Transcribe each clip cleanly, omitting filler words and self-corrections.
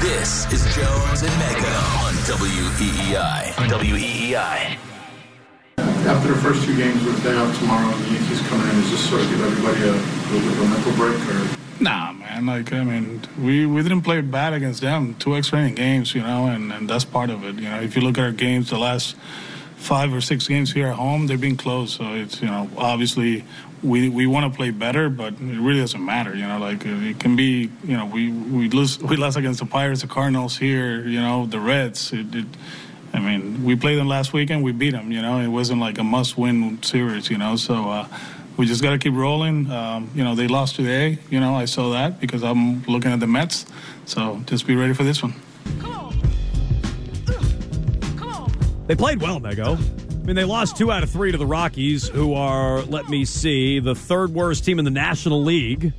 This is Jones and Mego on WEEI. After the first two games with the day off tomorrow and the Yankees coming in, is this sort of give everybody a little bit of a mental break? Or? Nah, man. We didn't play bad against them. Two extra inning games, and that's part of it. If you look at our games, the last 5 or 6 games here at home, they've been close. So it's, obviously we want to play better, but it really doesn't matter. It can be, we lost against the Pirates, the Cardinals here, the Reds. We played them last weekend. We beat them, It wasn't like a must-win series, So we just got to keep rolling. They lost today. I saw that because I'm looking at the Mets. So just be ready for this one. They played well, Mego. They lost 2 out of 3 to the Rockies, who are, the third worst team in the National League.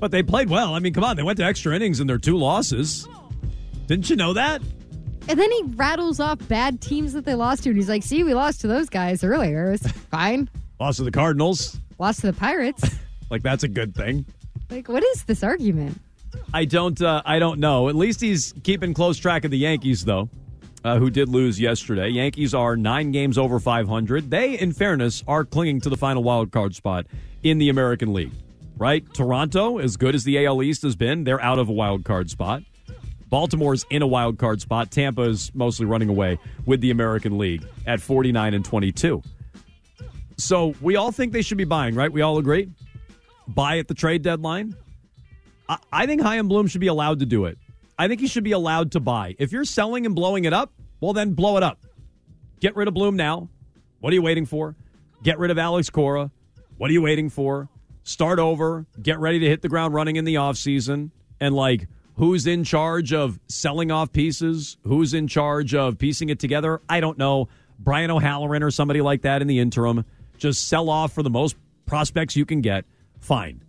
But they played well. They went to extra innings in their 2 losses. Didn't you know that? And then he rattles off bad teams that they lost to, and he's like, see, we lost to those guys earlier. It was fine. Lost to the Cardinals. Lost to the Pirates. That's a good thing. What is this argument? I don't know. At least he's keeping close track of the Yankees, though. Who did lose yesterday. Yankees are 9 games over 500. They, in fairness, are clinging to the final wild card spot in the American League, right? Toronto, as good as the AL East has been, they're out of a wild card spot. Baltimore's in a wild card spot. Tampa is mostly running away with the American League at 49-22. So we all think they should be buying, right? We all agree? Buy at the trade deadline. I think Chaim Bloom should be allowed to do it. I think he should be allowed to buy. If you're selling and blowing it up, well, then blow it up. Get rid of Bloom now. What are you waiting for? Get rid of Alex Cora. What are you waiting for? Start over. Get ready to hit the ground running in the offseason. And, who's in charge of selling off pieces? Who's in charge of piecing it together? I don't know. Brian O'Halloran or somebody like that in the interim. Just sell off for the most prospects you can get. Fine.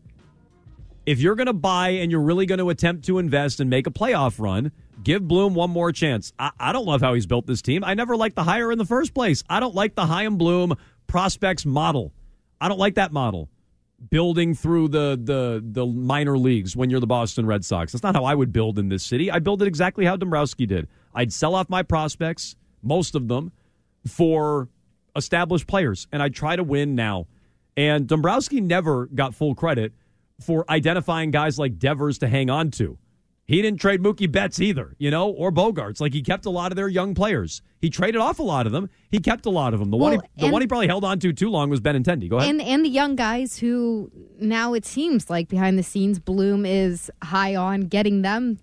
If you're going to buy and you're really going to attempt to invest and make a playoff run, give Bloom one more chance. I don't love how he's built this team. I never liked the hire in the first place. I don't like the Chaim Bloom prospects model. I don't like that model, building through the minor leagues when you're the Boston Red Sox. That's not how I would build in this city. I build it exactly how Dombrowski did. I'd sell off my prospects, most of them, for established players, and I'd try to win now. And Dombrowski never got full credit for identifying guys like Devers to hang on to. He didn't trade Mookie Betts either, or Bogaerts. He kept a lot of their young players. He traded off a lot of them. He kept a lot of them. The one he probably held on to too long was Benintendi. Go ahead. And the young guys who now it seems like behind the scenes Bloom is high on getting them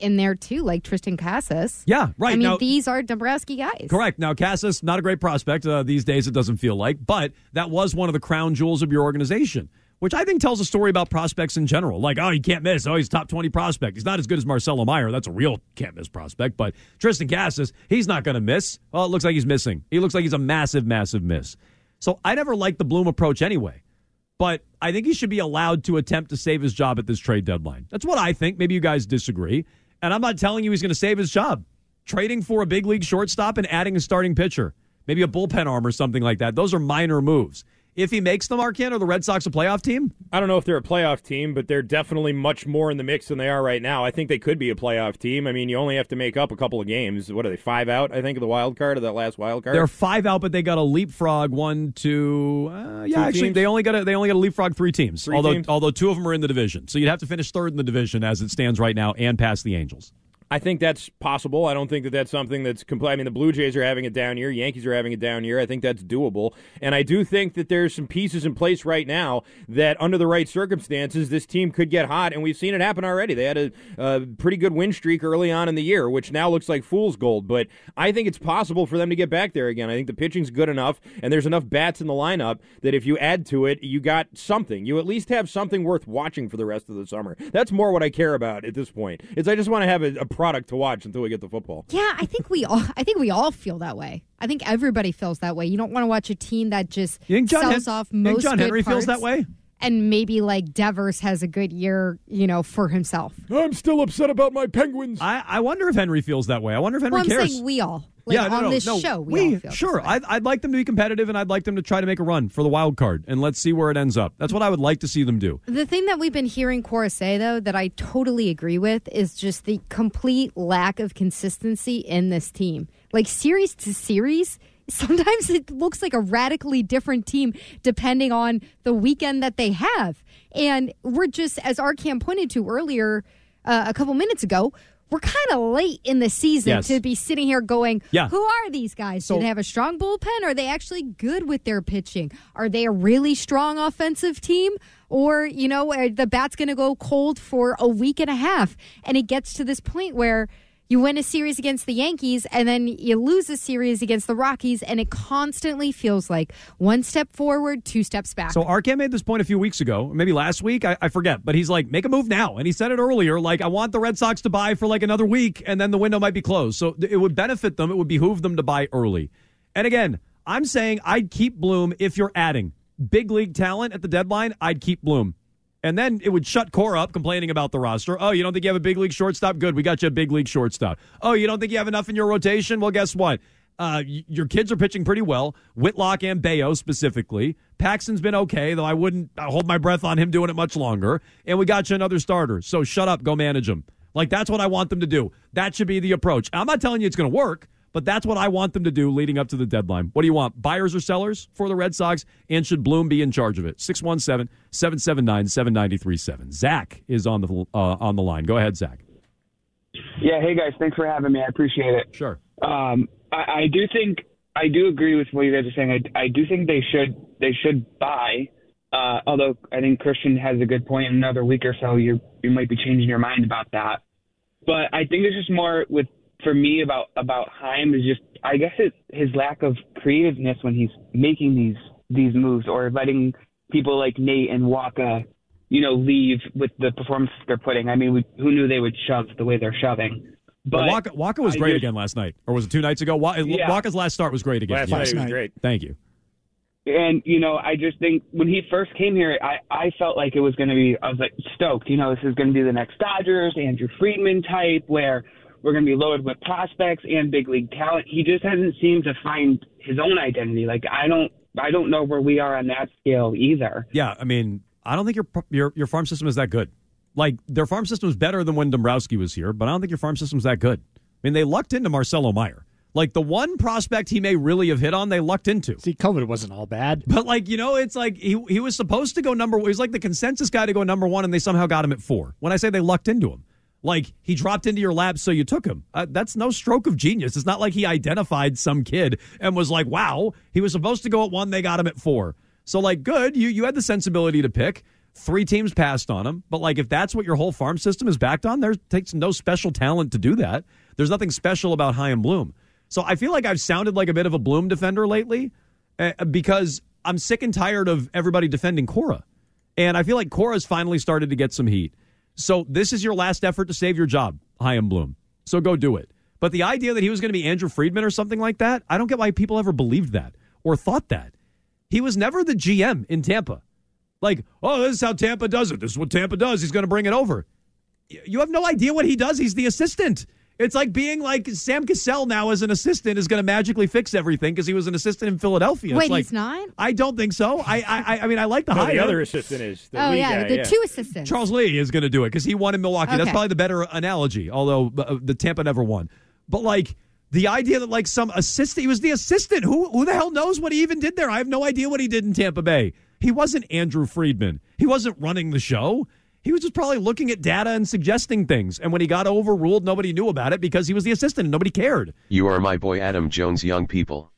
in there too, like Tristan Casas. Yeah, right. Now, these are Dombrowski guys. Correct. Now, Casas, not a great prospect these days, it doesn't feel like, but that was one of the crown jewels of your organization, which I think tells a story about prospects in general. He can't miss. He's a top 20 prospect. He's not as good as Marcelo Meyer. That's a real can't-miss prospect. But Tristan Casas, he's not going to miss. It looks like he's missing. He looks like he's a massive, massive miss. So I never liked the Bloom approach anyway. But I think he should be allowed to attempt to save his job at this trade deadline. That's what I think. Maybe you guys disagree. And I'm not telling you he's going to save his job. Trading for a big league shortstop and adding a starting pitcher. Maybe a bullpen arm or something like that. Those are minor moves. If he makes them, Arkin, are the Red Sox a playoff team? I don't know if they're a playoff team, but they're definitely much more in the mix than they are right now. I think they could be a playoff team. You only have to make up a couple of games. What are they, 5 out, I think, of the wild card, of that last wild card? They're 5 out, but they got to leapfrog 1, 2. They only got to leapfrog 3 teams. Although 2 of them are in the division. So you'd have to finish 3rd in the division as it stands right now and pass the Angels. I think that's possible. I don't think that's something that's the Blue Jays are having a down year. Yankees are having a down year. I think that's doable. And I do think that there's some pieces in place right now that, under the right circumstances, this team could get hot, and we've seen it happen already. They had a pretty good win streak early on in the year, which now looks like fool's gold. But I think it's possible for them to get back there again. I think the pitching's good enough, and there's enough bats in the lineup that if you add to it, you got something. You at least have something worth watching for the rest of the summer. That's more what I care about at this point. I just want to have a product to watch until we get the football. Yeah, I think we all feel that way. I think everybody feels that way. You don't want to watch a team that just sells off most good parts. You think John Henry feels that way? and maybe like Devers has a good year, you know, for himself. I'm still upset about my Penguins. I wonder if Henry feels that way. I wonder if Henry cares. I'm saying we all. Like yeah, on this show, we all feel sure. I'd like them to be competitive, and I'd like them to try to make a run for the wild card, and let's see where it ends up. That's what I would like to see them do. The thing that we've been hearing Cora say, though, that I totally agree with is just the complete lack of consistency in this team. Like, series to series, sometimes it looks like a radically different team depending on the weekend that they have. And we're just, as Arkham pointed to earlier a couple minutes ago, we're kind of late in the season to be sitting here going, who are these guys? Do they have a strong bullpen? Are they actually good with their pitching? Are they a really strong offensive team? Or, you know, the bat's going to go cold for a week and a half. And it gets to this point where you win a series against the Yankees and then you lose a series against the Rockies, and it constantly feels like one step forward, two steps back. So Arkham made this point a few weeks ago, maybe last week, I forget, but he's like, make a move now. And he said it earlier, like, I want the Red Sox to buy for like another week, and then the window might be closed. So it would benefit them. It would behoove them to buy early. And again, I'm saying I'd keep Bloom if you're adding big league talent at the deadline. I'd keep Bloom. And then it would shut Cora up complaining about the roster. Oh, you don't think you have a big league shortstop? Good, we got you a big league shortstop. Oh, you don't think you have enough in your rotation? Well, guess what? Your kids are pitching pretty well, Whitlock and Bayo specifically. Paxton's been okay, though I wouldn't hold my breath on him doing it much longer. And we got you another starter. So shut up, go manage him. Like, that's what I want them to do. That should be the approach. I'm not telling you it's going to work, but that's what I want them to do leading up to the deadline. What do you want, buyers or sellers for the Red Sox? And should Bloom be in charge of it? 617-779-7937. Zach is on the line. Go ahead, Zach. Yeah, hey, guys. Thanks for having me. I appreciate it. Sure. I do think – I do agree with what you guys are saying. I do think they should buy, although I think Christian has a good point. In another week or so, you might be changing your mind about that. But I think it's just more with – for me about Chaim is just, I guess, his lack of creativeness when he's making these moves, or letting people like Nate and Waka, you know, leave with the performance they're putting. I mean, who knew they would shove the way they're shoving? But Waka was great again last night, or was it 2 nights ago? Waka's last start was great again. Last night was great. Thank you. And, you know, I just think when he first came here, I felt like it was going to be, I was like stoked, you know, this is going to be the next Dodgers, Andrew Friedman type, where we're going to be loaded with prospects and big league talent. He just hasn't seemed to find his own identity. Like, I don't know where we are on that scale either. Yeah, I mean, I don't think your farm system is that good. Like, their farm system is better than when Dombrowski was here, but I don't think your farm system is that good. I mean, they lucked into Marcelo Meyer. Like, the one prospect he may really have hit on, they lucked into. See, COVID wasn't all bad. But, like, you know, it's like he was supposed to go number one. He was like the consensus guy to go number one, and they somehow got him at 4. When I say they lucked into him, like, he dropped into your lab, so you took him. That's no stroke of genius. It's not like he identified some kid and was like, wow, he was supposed to go at 1, they got him at 4. So, like, good, you had the sensibility to pick. 3 teams passed on him. But, like, if that's what your whole farm system is backed on, there takes no special talent to do that. There's nothing special about Chaim Bloom. So I feel like I've sounded like a bit of a Bloom defender lately because I'm sick and tired of everybody defending Cora. And I feel like Cora's finally started to get some heat. So this is your last effort to save your job, Chaim Bloom. So go do it. But the idea that he was going to be Andrew Friedman or something like that, I don't get why people ever believed that or thought that. He was never the GM in Tampa. Like, oh, this is how Tampa does it. This is what Tampa does. He's going to bring it over. You have no idea what he does. He's the assistant. It's like being like Sam Cassell now as an assistant is going to magically fix everything because he was an assistant in Philadelphia. Wait, like, he's not? I don't think so. I mean, I like the hire. The other assistant is the two assistants. Charles Lee is going to do it because he won in Milwaukee. Okay. That's probably the better analogy, although the Tampa never won. But, like, the idea that, like, some assistant, he was the assistant. Who the hell knows what he even did there? I have no idea what he did in Tampa Bay. He wasn't Andrew Friedman. He wasn't running the show. He was just probably looking at data and suggesting things. And when he got overruled, nobody knew about it because he was the assistant and nobody cared. You are my boy Adam Jones, young people.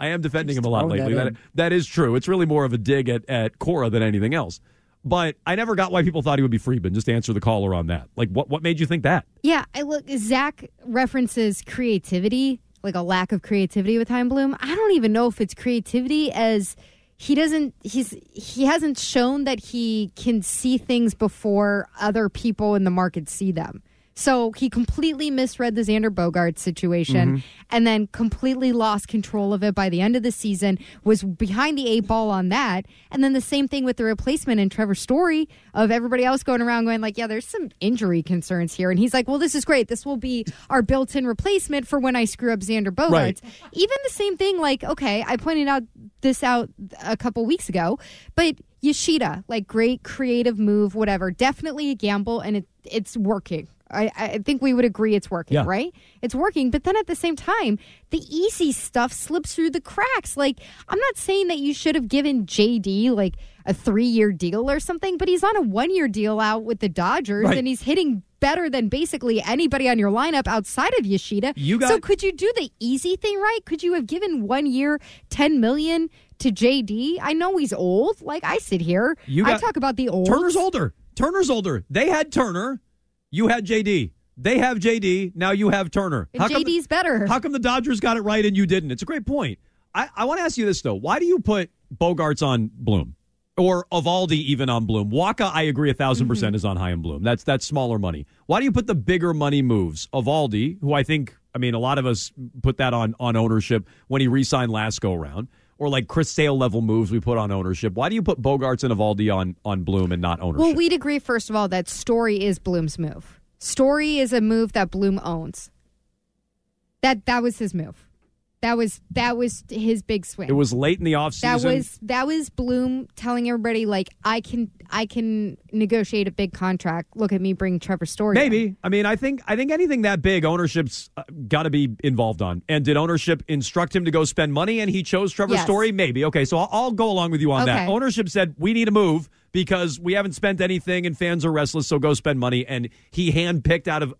I am defending him a lot lately. That is true. It's really more of a dig at Cora than anything else. But I never got why people thought he would be Friedman. Just answer the caller on that. Like, what made you think that? Yeah, look, Zach references creativity, like a lack of creativity with Chaim Bloom. I don't even know if it's creativity as... He hasn't shown that he can see things before other people in the market see them. So he completely misread the Xander Bogaerts situation and then completely lost control of it by the end of the season, was behind the eight ball on that. And then the same thing with the replacement in Trevor Story of everybody else going around going like, yeah, there's some injury concerns here. And he's like, well, this is great. This will be our built-in replacement for when I screw up Xander Bogaerts. Right. Even the same thing, like, okay, I pointed out this out a couple weeks ago, but Yoshida, like, great creative move, whatever, definitely a gamble, and it's working. I think we would agree it's working, right? It's working. But then at the same time, the easy stuff slips through the cracks. Like, I'm not saying that you should have given J.D. like a 3-year deal or something, but he's on a 1-year deal out with the Dodgers, and he's hitting better than basically anybody on your lineup outside of Yoshida. So could you do the easy thing right? Could you have given 1 year, $10 million to J.D.? I know he's old. Like, I sit here. I talk about the old. Turner's older. They had Turner. You had J.D. They have J.D. Now you have Turner. J.D.'s better. How come the Dodgers got it right and you didn't? It's a great point. I want to ask you this, though. Why do you put Bogaerts on Bloom? Or Eovaldi even on Bloom? Waka, I agree 1,000% is on Chaim Bloom. That's smaller money. Why do you put the bigger money moves? Eovaldi, who I think, I mean, a lot of us put that on ownership when he re-signed last go-round. Or like Chris Sale level moves we put on ownership. Why do you put Bogaerts and Eovaldi on Bloom and not ownership? Well, we'd agree, first of all, that Story is Bloom's move. Story is a move that Bloom owns. That was his move. That was his big swing. It was late in the offseason. That was Bloom telling everybody, like, I can negotiate a big contract. Look at me bring Trevor Story. Maybe. On. I mean, I think anything that big, ownership's got to be involved on. And did ownership instruct him to go spend money and he chose Trevor Story? Maybe. Okay, so I'll go along with you on that. Ownership said, we need a move because we haven't spent anything and fans are restless, so go spend money. And he handpicked out of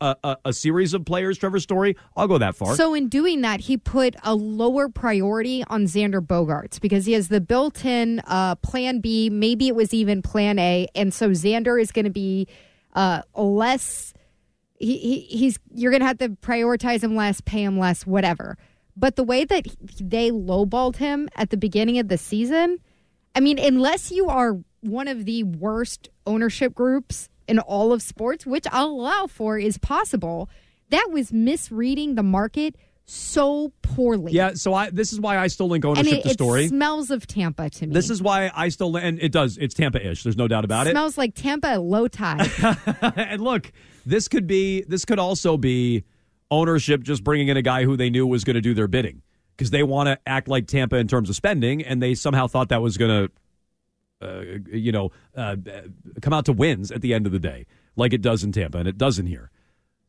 a series of players, Trevor Story. I'll go that far. So in doing that, he put a lower priority on Xander Bogaerts because he has the built-in plan B, maybe it was even plan A. And so Xander is going to be less, he's you're going to have to prioritize him less, pay him less, whatever. But the way that they lowballed him at the beginning of the season, I mean, unless you are one of the worst ownership groups in all of sports, which I'll allow for is possible, that was misreading the market so poorly. Yeah, so this is why I still link ownership to Story. It smells of Tampa to me. This is why I still, and it does, it's Tampa-ish. There's no doubt about it. It smells like Tampa at low tide. And look, this could also be ownership just bringing in a guy who they knew was going to do their bidding because they want to act like Tampa in terms of spending, and they somehow thought that was going to come out to wins at the end of the day, like it does in Tampa and it doesn't here.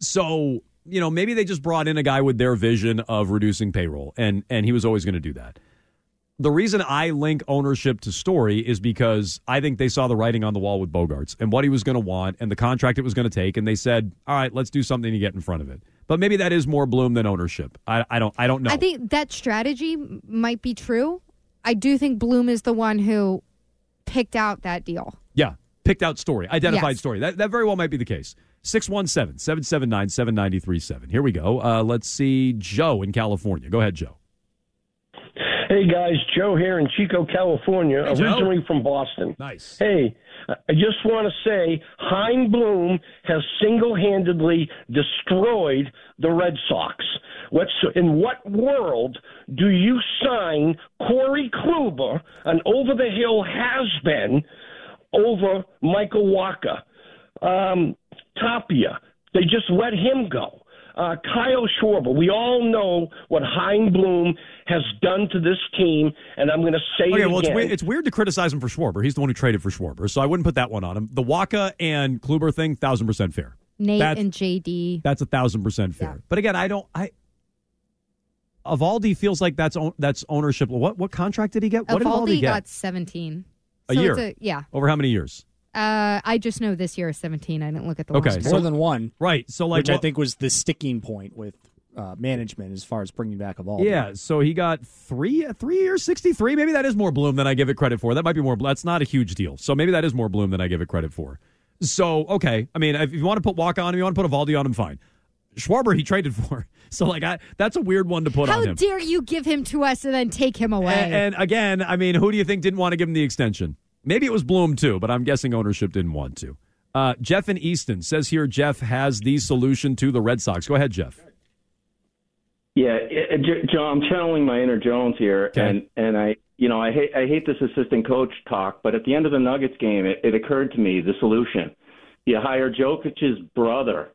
So, you know, maybe they just brought in a guy with their vision of reducing payroll, and he was always going to do that. The reason I link ownership to Story is because I think they saw the writing on the wall with Bogaerts and what he was going to want and the contract it was going to take, and they said, all right, let's do something to get in front of it. But maybe that is more Bloom than ownership. I don't know. I think that strategy might be true. I do think Bloom is the one who picked out that deal. Yeah, picked out Story, identified Story. That very well might be the case. 617-779-7937. Here we go. Let's see Joe in California. Go ahead, Joe. Hey, guys. Joe here in Chico, California, originally from Boston. Nice. Hey, I just want to say Chaim Bloom has single-handedly destroyed the Red Sox. In what world do you sign Corey Kluber, an over-the-hill has-been, over Michael Wacha? Tapia, they just let him go. Kyle Schwarber, we all know what Chaim Bloom has done to this team, and I'm going to say it again. Well, it's weird to criticize him for Schwarber. He's the one who traded for Schwarber, so I wouldn't put that one on him. The Waka and Kluber thing, 1,000% fair. Nate and J.D. That's 1,000% fair. Yeah. But again, Eovaldi feels like that's ownership. What contract did he get? What Eovaldi got get? 17. A year? Over how many years? I just know this year is 17. I didn't look at the last year. More than one. Right. So like, which I think was the sticking point with management as far as bringing back Eovaldi. Yeah, so he got three years, 63. Maybe that is more Bloom than I give it credit for. That might be more. That's not a huge deal. So maybe that is more Bloom than I give it credit for. So, okay. I mean, if you want to put Waka on him, you want to put Eovaldi on him, fine. Schwarber he traded for. So, like, that's a weird one to put on him. How dare you give him to us and then take him away? And again, I mean, who do you think didn't want to give him the extension? Maybe it was Bloom, too, but I'm guessing ownership didn't want to. Jeff in Easton says here Jeff has the solution to the Red Sox. Go ahead, Jeff. Yeah, John, I'm channeling my inner Jones here, okay. and I hate this assistant coach talk, but at the end of the Nuggets game, it occurred to me the solution: you hire Jokic's brother,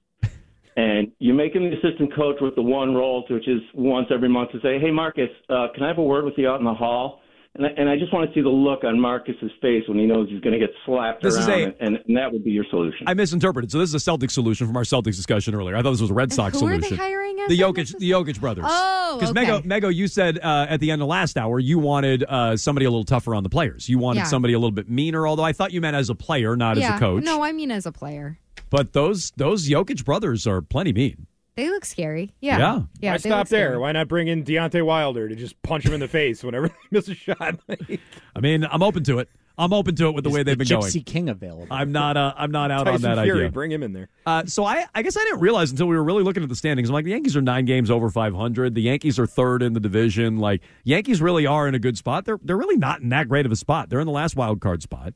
and you make him the assistant coach with the one role, which is once every month to say, "Hey, Marcus, can I have a word with you out in the hall?" And I just want to see the look on Marcus's face when he knows he's going to get slapped around, and that would be your solution. I misinterpreted. So this is a Celtics solution from our Celtics discussion earlier. I thought this was a Red Sox solution. Who are they hiring at? The Jokic brothers. Oh, okay. Because Mego, you said at the end of last hour you wanted somebody a little tougher on the players. You wanted somebody a little bit meaner, although I thought you meant as a player, not as a coach. No, I mean as a player. But those Jokic brothers are plenty mean. They look scary. Yeah. Why stop there? Scary. Why not bring in Deontay Wilder to just punch him in the face whenever he misses a shot? I mean, I'm open to it. I'm open to it with the way they've been going. Gypsy King available. I'm not out on that idea. Bring him in there. So I guess I didn't realize until we were really looking at the standings. I'm like, the Yankees are 9 games over 500. The Yankees are 3rd in the division. Like, Yankees really are in a good spot. They're really not in that great of a spot. They're in the last wild card spot,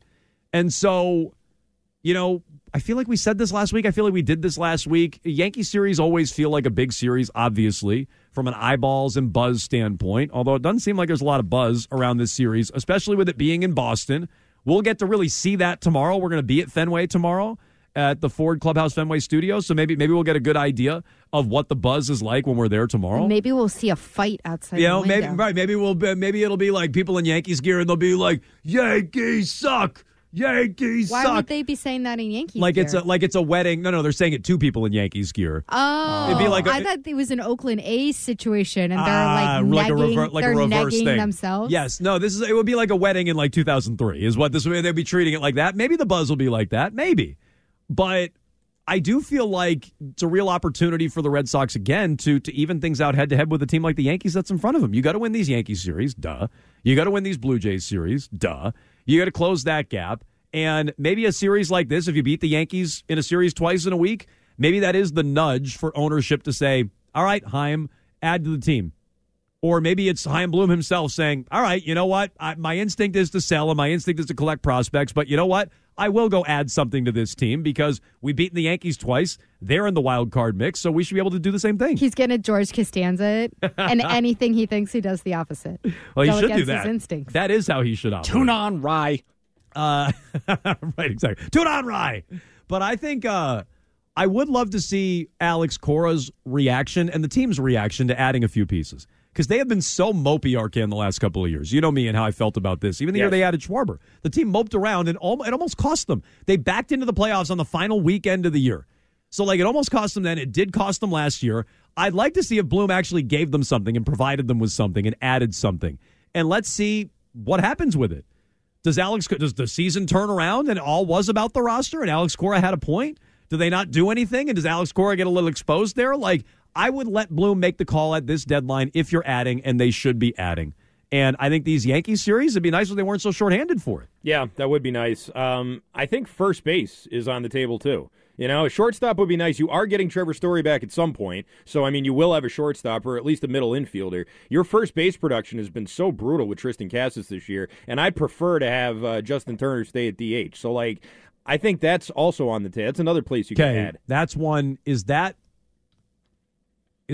and so, you know, I feel like we said this last week. I feel like we did this last week. Yankee series always feel like a big series, obviously, from an eyeballs and buzz standpoint, although it doesn't seem like there's a lot of buzz around this series, especially with it being in Boston. We'll get to really see that tomorrow. We're going to be at Fenway tomorrow at the Ford Clubhouse Fenway studio, so maybe we'll get a good idea of what the buzz is like when we're there tomorrow. Maybe we'll see a fight outside the window. Maybe it'll be like people in Yankees gear, and they'll be like, "Yankees suck. Yankees suck." Why would they be saying that in Yankees gear? It's a wedding. No, they're saying it to people in Yankees gear. Oh, it'd be like I thought it was an Oakland A's situation, and they're like a reverse thing themselves. Yes, no, it would be like a wedding in like 2003 is what this way they'd be treating it like that. Maybe the buzz will be like that, maybe, but I do feel like it's a real opportunity for the Red Sox again to even things out head to head with a team like the Yankees that's in front of them. You got to win these Yankees series, duh. You got to win these Blue Jays series, duh. You got to close that gap. And maybe a series like this, if you beat the Yankees in a series twice in a week, maybe that is the nudge for ownership to say, all right, Chaim, add to the team. Or maybe it's Chaim Bloom himself saying, all right, you know what? My instinct is to sell and my instinct is to collect prospects. But you know what? I will go add something to this team because we beat the Yankees twice. They're in the wild card mix, so we should be able to do the same thing. He's going to George Costanza it, and anything he thinks, he does the opposite. Well, he should do that. His instincts. That is how he should operate. Tune on Rye. Right, exactly. Tune on Rye. But I think I would love to see Alex Cora's reaction and the team's reaction to adding a few pieces, because they have been so mopey, Arkan, the last couple of years. You know me and how I felt about this. Even the year they added Schwarber, the team moped around, and it almost cost them. They backed into the playoffs on the final weekend of the year. So, it almost cost them then. It did cost them last year. I'd like to see if Bloom actually gave them something and provided them with something and added something. And let's see what happens with it. Does the season turn around and all was about the roster and Alex Cora had a point? Do they not do anything? And does Alex Cora get a little exposed there? I would let Bloom make the call at this deadline if you're adding, and they should be adding. And I think these Yankees series, it'd be nice if they weren't so shorthanded for it. Yeah, that would be nice. I think first base is on the table, too. You know, a shortstop would be nice. You are getting Trevor Story back at some point. So, I mean, you will have a shortstop or at least a middle infielder. Your first base production has been so brutal with Tristan Casas this year, and I'd prefer to have Justin Turner stay at DH. So, I think that's also on the table. That's another place you can add. That's one. Is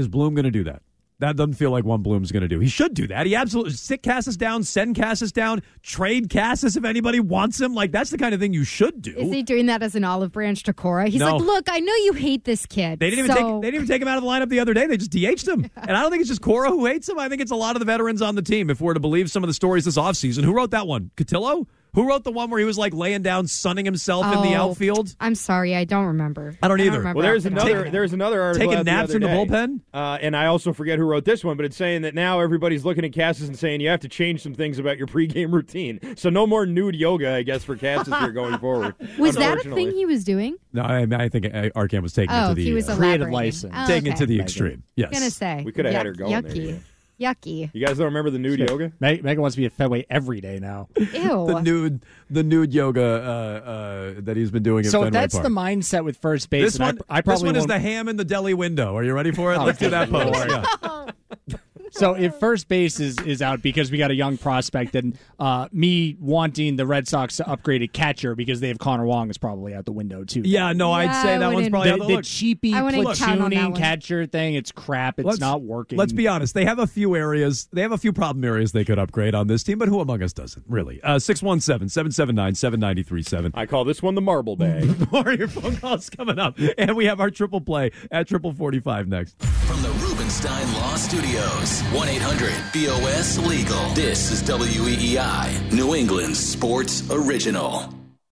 Bloom going to do that? That doesn't feel like one Bloom's going to do. He should do that. He absolutely sit Casas down, send Casas down, trade Casas if anybody wants him. That's the kind of thing you should do. Is he doing that as an olive branch to Cora? He's look, I know you hate this kid. They didn't even take him out of the lineup the other day. They just DH'd him. And I don't think it's just Cora who hates him. I think it's a lot of the veterans on the team, if we're to believe some of the stories this offseason. Who wrote that one? Cotillo? Who wrote the one where he was laying down, sunning himself in the outfield? I'm sorry, I don't remember. I don't either. Well, there's another article taking naps in the bullpen, and I also forget who wrote this one, but it's saying that now everybody's looking at Cassis and saying you have to change some things about your pregame routine. So no more nude yoga, I guess, for Cassis here going forward. Was that a thing he was doing? No, I think Arkan was taking it to the creative license, taking it to the extreme. Yes, I was gonna say we could have had her going there. Yucky. You guys don't remember the nude yoga? Megan wants to be at Fenway every day now. Ew. the nude yoga that he's been doing at Fenway Park. So that's the mindset with first base. This one is the ham in the deli window. Are you ready for it? Let's do that pose. So if first base is out because we got a young prospect, and me wanting the Red Sox to upgrade a catcher because they have Connor Wong is probably out the window too. Yeah, no, I'd say that one's probably out the cheapy platooning catcher thing. It's crap. It's not working. Let's be honest. They have a few areas. They have a few problem areas they could upgrade on this team, but who among us doesn't really? 617-779-7937. I call this one the marble bag. More of your phone calls coming up, and we have our triple play at 4:45 next from the Rubenstein Law Studios. 1-800-BOS-LEGAL. This is WEEI, New England sports original.